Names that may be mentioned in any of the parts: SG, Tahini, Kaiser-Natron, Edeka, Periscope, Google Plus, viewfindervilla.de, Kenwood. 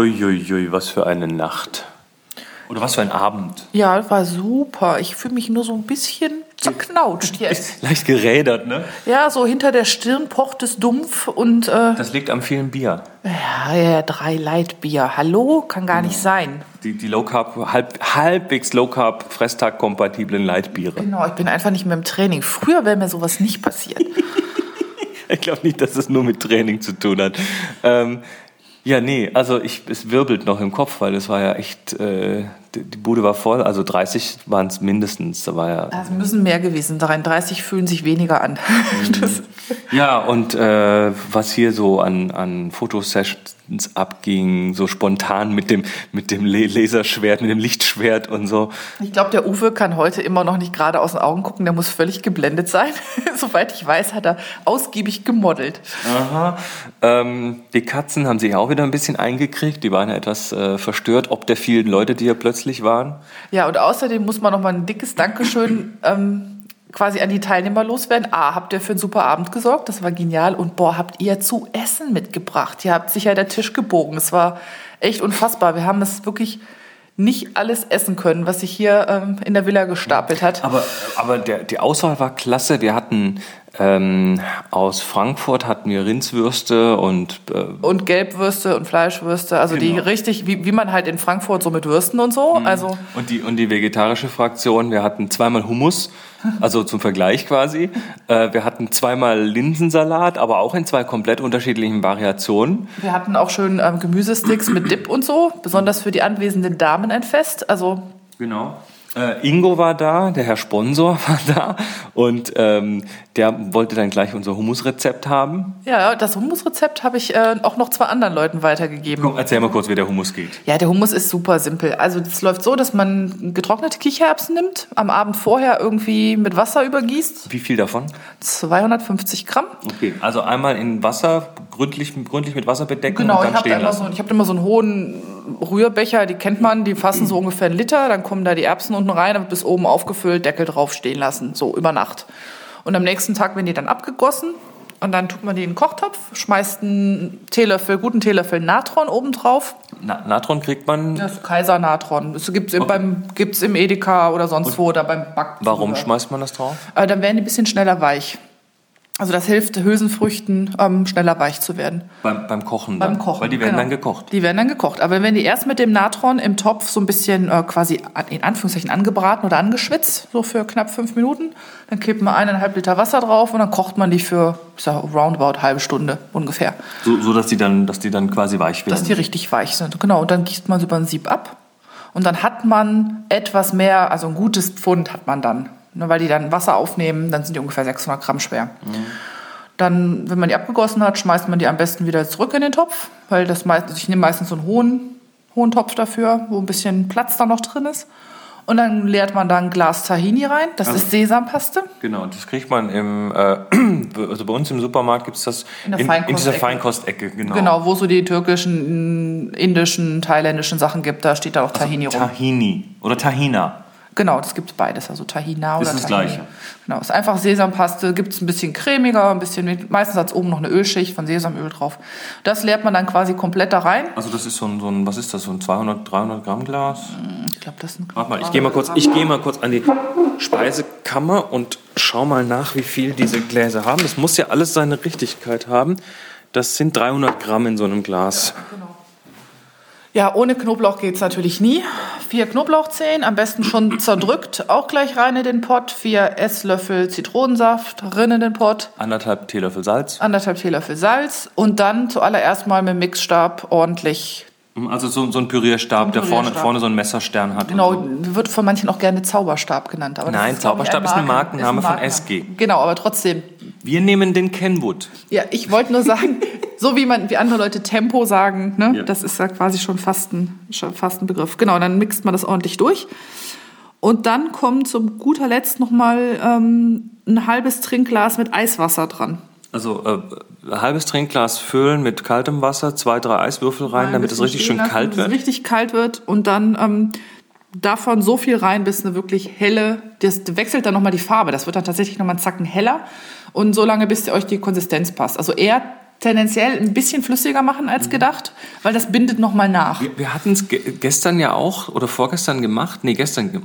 Uiuiui, was für eine Nacht. Oder was für ein Abend. Ja, war super. Ich fühle mich nur so ein bisschen zerknautscht jetzt. Leicht gerädert, ne? Ja, so hinter der Stirn pocht es dumpf und... das liegt am vielen Bier. Ja, 3 Light-Bier. Hallo? Kann gar nicht sein. Die Low-Carb, halbwegs Low-Carb, Fresstag-kompatiblen Light-Biere. Genau, ich bin einfach nicht mehr im Training. Früher wäre mir sowas nicht passiert. Ich glaube nicht, dass es nur mit Training zu tun hat. Ja, nee, also es wirbelt noch im Kopf, weil es war ja echt, die Bude war voll, also 30 waren es mindestens. Da war ja, das müssen mehr gewesen sein, 30 fühlen sich weniger an. Ja, und was hier so an Fotosessions abging, so spontan mit dem Laserschwert, mit dem Lichtschwert und so. Ich glaube, der Uwe kann heute immer noch nicht gerade aus den Augen gucken, der muss völlig geblendet sein. Soweit ich weiß, hat er ausgiebig gemodelt. Aha. Die Katzen haben sich auch wieder ein bisschen eingekriegt, die waren ja etwas verstört, ob der vielen Leute, die ja plötzlich waren. Ja, und außerdem muss man noch mal ein dickes Dankeschön quasi an die Teilnehmer loswerden. A, habt ihr für einen super Abend gesorgt, das war genial. Und boah, habt ihr zu essen mitgebracht. Ihr habt sicher der Tisch gebogen. Es war echt unfassbar. Wir haben es wirklich nicht alles essen können, was sich hier in der Villa gestapelt hat. Aber die Auswahl war klasse. Wir hatten aus Frankfurt hatten wir Rindswürste und Gelbwürste und Fleischwürste, also genau. Die richtig, wie man halt in Frankfurt so mit Würsten und so. Mhm. Also und die vegetarische Fraktion. Wir hatten zweimal Hummus, also zum Vergleich quasi. Wir hatten zweimal Linsensalat, aber auch in 2 komplett unterschiedlichen Variationen. Wir hatten auch schön Gemüsesticks mit Dip und so, besonders für die anwesenden Damen ein Fest. Also genau. Ingo war da, der Herr Sponsor war da und der wollte dann gleich unser Hummusrezept haben. Ja, das Hummusrezept habe ich auch noch 2 anderen Leuten weitergegeben. Komm, erzähl mal kurz, wie der Hummus geht. Ja, der Hummus ist super simpel. Also es läuft so, dass man getrocknete Kichererbsen nimmt, am Abend vorher irgendwie mit Wasser übergießt. Wie viel davon? 250 Gramm. Okay, also einmal in Wasser, gründlich mit Wasser bedecken, genau, und dann stehen lassen. Genau, ich habe immer so einen hohen Rührbecher, die kennt man, die fassen so ungefähr 1 Liter, dann kommen da die Erbsen unten rein, dann wird bis oben aufgefüllt, Deckel drauf stehen lassen, so über Nacht. Und am nächsten Tag werden die dann abgegossen und dann tut man die in den Kochtopf, schmeißt einen guten Teelöffel Natron oben drauf. Natron kriegt man? Das ist Kaiser-Natron. Das gibt es im Edeka oder sonst wo oder beim Backen. Warum schmeißt man das drauf? Dann werden die ein bisschen schneller weich. Also das hilft Hülsenfrüchten, schneller weich zu werden. Beim Kochen dann? Beim Kochen, weil die werden dann gekocht? Die werden dann gekocht. Aber wenn die erst mit dem Natron im Topf so ein bisschen quasi in Anführungszeichen angebraten oder angeschwitzt, so für knapp 5 Minuten, dann kippt man 1,5 Liter Wasser drauf und dann kocht man die für, ich sag, roundabout halbe Stunde ungefähr. So dass die dann quasi weich werden? Dass die richtig weich sind, genau. Und dann gießt man sie über ein Sieb ab und dann hat man etwas mehr, also ein gutes Pfund hat man dann. Weil die dann Wasser aufnehmen, dann sind die ungefähr 600 Gramm schwer. Mhm. Dann, wenn man die abgegossen hat, schmeißt man die am besten wieder zurück in den Topf, weil ich nehme meistens so einen hohen Topf dafür, wo ein bisschen Platz da noch drin ist. Und dann leert man da ein Glas Tahini rein, das ist Sesampaste. Genau, das kriegt man also bei uns im Supermarkt gibt es das in dieser Feinkostecke. Genau, wo es so die türkischen, indischen, thailändischen Sachen gibt, da steht da auch Tahini rum. Tahini oder Tahina. Genau, das gibt es beides, also Tahina oder Tahini. Ist das Gleiche. Genau, ist einfach Sesampaste, gibt es ein bisschen cremiger, ein bisschen, meistens hat es oben noch eine Ölschicht von Sesamöl drauf. Das leert man dann quasi komplett da rein. Also das ist so ein was ist das, so ein 200, 300 Gramm Glas? Ich glaube, das ist ein Glas. Warte mal, ich gehe mal kurz an die Speisekammer und schau mal nach, wie viel diese Gläser haben. Das muss ja alles seine Richtigkeit haben. Das sind 300 Gramm in so einem Glas. Ja, genau. Ja, ohne Knoblauch geht's natürlich nie. 4 Knoblauchzehen, am besten schon zerdrückt, auch gleich rein in den Pott. 4 Esslöffel Zitronensaft, rein in den Pott. 1,5 Teelöffel Salz. 1,5 Teelöffel Salz und dann zuallererst mal mit dem Mixstab ordentlich. Also so ein Pürierstab, der vorne so einen Messerstern hat. Genau, wird von manchen auch gerne Zauberstab genannt. Aber nein, Zauberstab ist ein Markenname von SG. Genau, aber trotzdem. Wir nehmen den Kenwood. Ja, ich wollte nur sagen... So wie andere Leute Tempo sagen, ne? Ja. Das ist ja quasi schon fast ein Begriff. Genau, dann mixt man das ordentlich durch. Und dann kommt zum guter Letzt nochmal ein halbes Trinkglas mit Eiswasser dran. Also ein halbes Trinkglas füllen mit kaltem Wasser, 2-3 Eiswürfel rein, damit es richtig schön kalt wird. Richtig kalt wird und dann... davon so viel rein, bis eine wirklich helle, das wechselt dann nochmal die Farbe, das wird dann tatsächlich nochmal einen Zacken heller und so lange, bis euch die Konsistenz passt. Also eher tendenziell ein bisschen flüssiger machen als gedacht, weil das bindet nochmal nach. Wir hatten es gestern ja auch oder vorgestern gemacht. Nee, gestern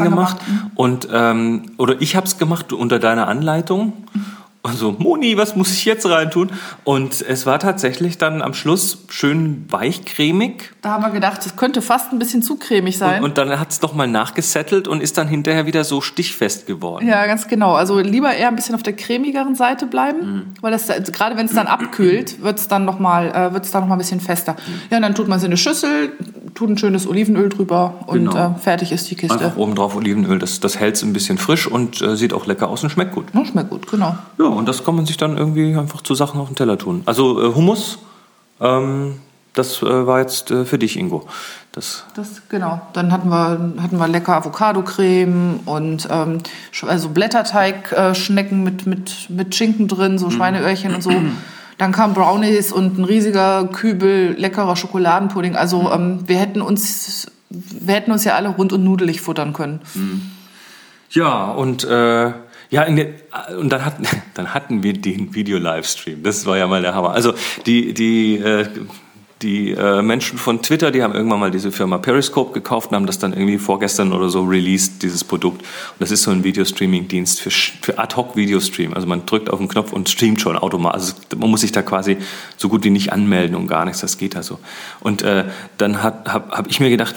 gemacht. Und, oder ich habe es gemacht unter deiner Anleitung. Also, Moni, was muss ich jetzt reintun? Und es war tatsächlich dann am Schluss schön weichcremig. Da haben wir gedacht, es könnte fast ein bisschen zu cremig sein. Und dann hat es nochmal nachgesettelt und ist dann hinterher wieder so stichfest geworden. Ja, ganz genau. Also lieber eher ein bisschen auf der cremigeren Seite bleiben, weil das, also gerade wenn es dann abkühlt, wird es dann nochmal ein bisschen fester. Ja, und dann tut man es in eine Schüssel, tut ein schönes Olivenöl drüber und fertig ist die Kiste. Einfach obendrauf Olivenöl, das hält es ein bisschen frisch und sieht auch lecker aus und schmeckt gut. Ja, schmeckt gut, genau. Ja. Und das kann man sich dann irgendwie einfach zu Sachen auf den Teller tun. Also Hummus, das war jetzt für dich, Ingo. Das genau. Dann hatten wir lecker Avocado-Creme und also Blätterteig-Schnecken mit Schinken drin, so Schweineöhrchen und so. Dann kamen Brownies und ein riesiger Kübel leckerer Schokoladenpudding. Also wir hätten uns ja alle rund und nudelig futtern können. Ja, und dann hatten wir den Video-Livestream. Das war ja mal der Hammer. Also die Menschen von Twitter, die haben irgendwann mal diese Firma Periscope gekauft und haben das dann irgendwie vorgestern oder so released, dieses Produkt. Und das ist so ein Videostreaming-Dienst für Ad-Hoc-Videostream. Also man drückt auf den Knopf und streamt schon automatisch. Also man muss sich da quasi so gut wie nicht anmelden und gar nichts. Das geht da so. Und dann hab ich mir gedacht,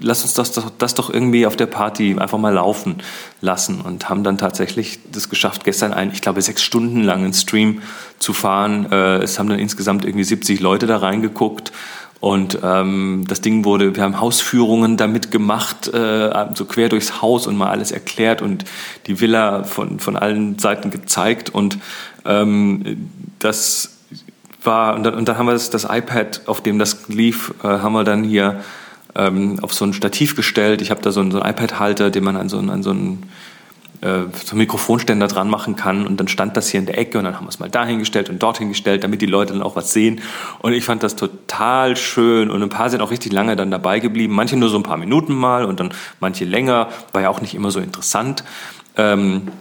lass uns das doch irgendwie auf der Party einfach mal laufen lassen und haben dann tatsächlich das geschafft, gestern einen, ich glaube, 6 Stunden langen Stream zu fahren. Es haben dann insgesamt irgendwie 70 Leute da reingeguckt und das Ding wir haben Hausführungen damit gemacht, so quer durchs Haus und mal alles erklärt und die Villa von allen Seiten gezeigt und das war, und dann haben wir das iPad, auf dem das lief, haben wir dann hier auf so ein Stativ gestellt. Ich habe da so einen iPad-Halter, den man an so einen Mikrofonständer dran machen kann. Und dann stand das hier in der Ecke und dann haben wir es mal dahin gestellt und dorthin gestellt, damit die Leute dann auch was sehen. Und ich fand das total schön. Und ein paar sind auch richtig lange dann dabei geblieben. Manche nur so ein paar Minuten mal und dann manche länger. War ja auch nicht immer so interessant. Den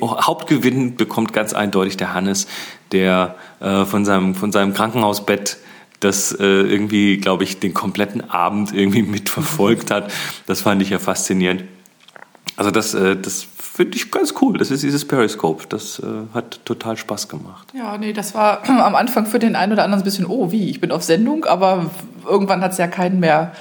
Hauptgewinn bekommt ganz eindeutig der Hannes, der von seinem Krankenhausbett das irgendwie, glaube ich, den kompletten Abend irgendwie mitverfolgt hat. Das fand ich ja faszinierend. Also das finde ich ganz cool. Das ist dieses Periscope. Das hat total Spaß gemacht. Ja, nee, das war am Anfang für den einen oder anderen ein bisschen, ich bin auf Sendung, aber irgendwann hat es ja keinen mehr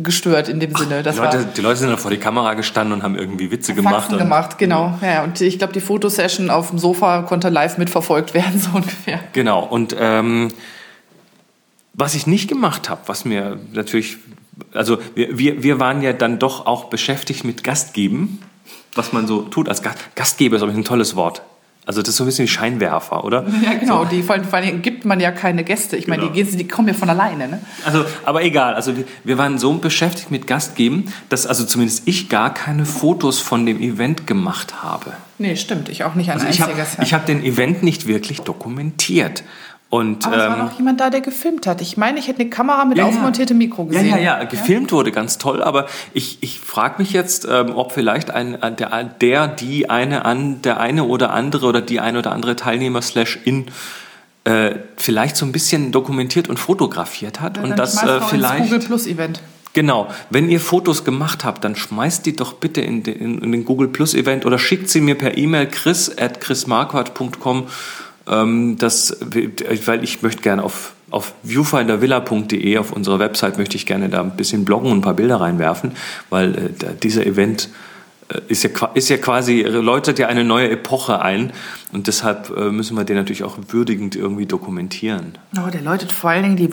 gestört in dem Sinne. Die Leute sind dann vor die Kamera gestanden und haben irgendwie Witze gemacht. Faxen gemacht, genau. Ja, und ich glaube, die Fotosession auf dem Sofa konnte live mitverfolgt werden, so ungefähr. Genau, und was ich nicht gemacht habe, was mir natürlich... Also wir waren ja dann doch auch beschäftigt mit Gastgeben, was man so tut als Gastgeber, ist auch ein tolles Wort. Also das ist so ein bisschen wie Scheinwerfer, oder? Ja, genau, so. Vor allem gibt man ja keine Gäste. Ich meine, die kommen ja von alleine, ne? Also, aber egal, also wir waren so beschäftigt mit Gastgeben, dass also zumindest ich gar keine Fotos von dem Event gemacht habe. Nee, stimmt, ich auch nicht ein einziges. Ich habe den Event nicht wirklich dokumentiert. Und, aber es war noch jemand da, der gefilmt hat. Ich meine, ich hätte eine Kamera mit aufmontiertem Mikro gesehen. Ja, gefilmt wurde ganz toll, aber ich frage mich jetzt, ob vielleicht der eine oder andere Teilnehmer /in vielleicht so ein bisschen dokumentiert und fotografiert hat. Ja, und das vielleicht ins Google Plus Event. Genau, wenn ihr Fotos gemacht habt, dann schmeißt die doch bitte in den Google Plus Event oder schickt sie mir per E-Mail chris@chrismarquardt.com. Weil ich möchte gerne auf viewfindervilla.de, auf unserer Website, möchte ich gerne da ein bisschen bloggen und ein paar Bilder reinwerfen, weil dieser Event ist ja quasi, läutet ja eine neue Epoche ein und deshalb müssen wir den natürlich auch würdigend irgendwie dokumentieren. Oh, der läutet vor allen Dingen die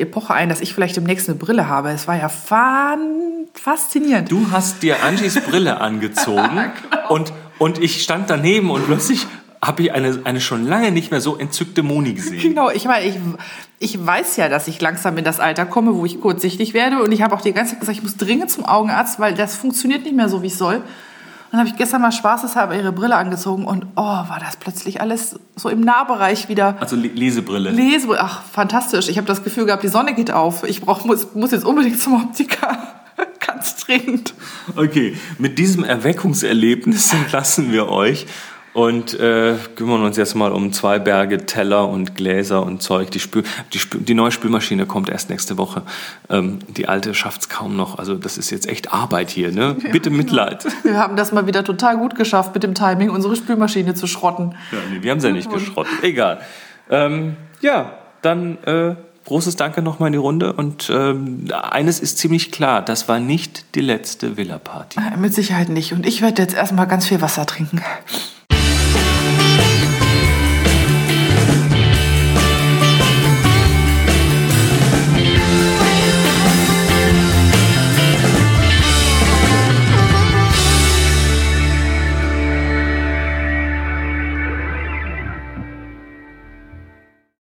Epoche ein, dass ich vielleicht demnächst eine Brille habe. Es war ja faszinierend. Du hast dir Angies Brille angezogen und ich stand daneben und plötzlich... habe ich eine schon lange nicht mehr so entzückte Moni gesehen. Genau, ich meine, ich weiß ja, dass ich langsam in das Alter komme, wo ich kurzsichtig werde. Und ich habe auch die ganze Zeit gesagt, ich muss dringend zum Augenarzt, weil das funktioniert nicht mehr so, wie es soll. Dann habe ich gestern mal spaßeshalber ihre Brille angezogen und war das plötzlich alles so im Nahbereich wieder. Also Lesebrille. Ach, fantastisch. Ich habe das Gefühl gehabt, die Sonne geht auf. Ich muss jetzt unbedingt zum Optiker. Ganz dringend. Okay, mit diesem Erweckungserlebnis entlassen wir euch. Und kümmern uns jetzt mal um 2 Berge Teller und Gläser und Zeug. Die neue Spülmaschine kommt erst nächste Woche. Die alte schafft's kaum noch. Also das ist jetzt echt Arbeit hier, ne? Ja, bitte Mitleid. Genau. Wir haben das mal wieder total gut geschafft, mit dem Timing unsere Spülmaschine zu schrotten. Ja, nee, wir haben sie ja nicht geschrottet. Egal. Dann großes Danke nochmal in die Runde. Und eines ist ziemlich klar, das war nicht die letzte Villa-Party. Mit Sicherheit nicht. Und ich werde jetzt erstmal ganz viel Wasser trinken.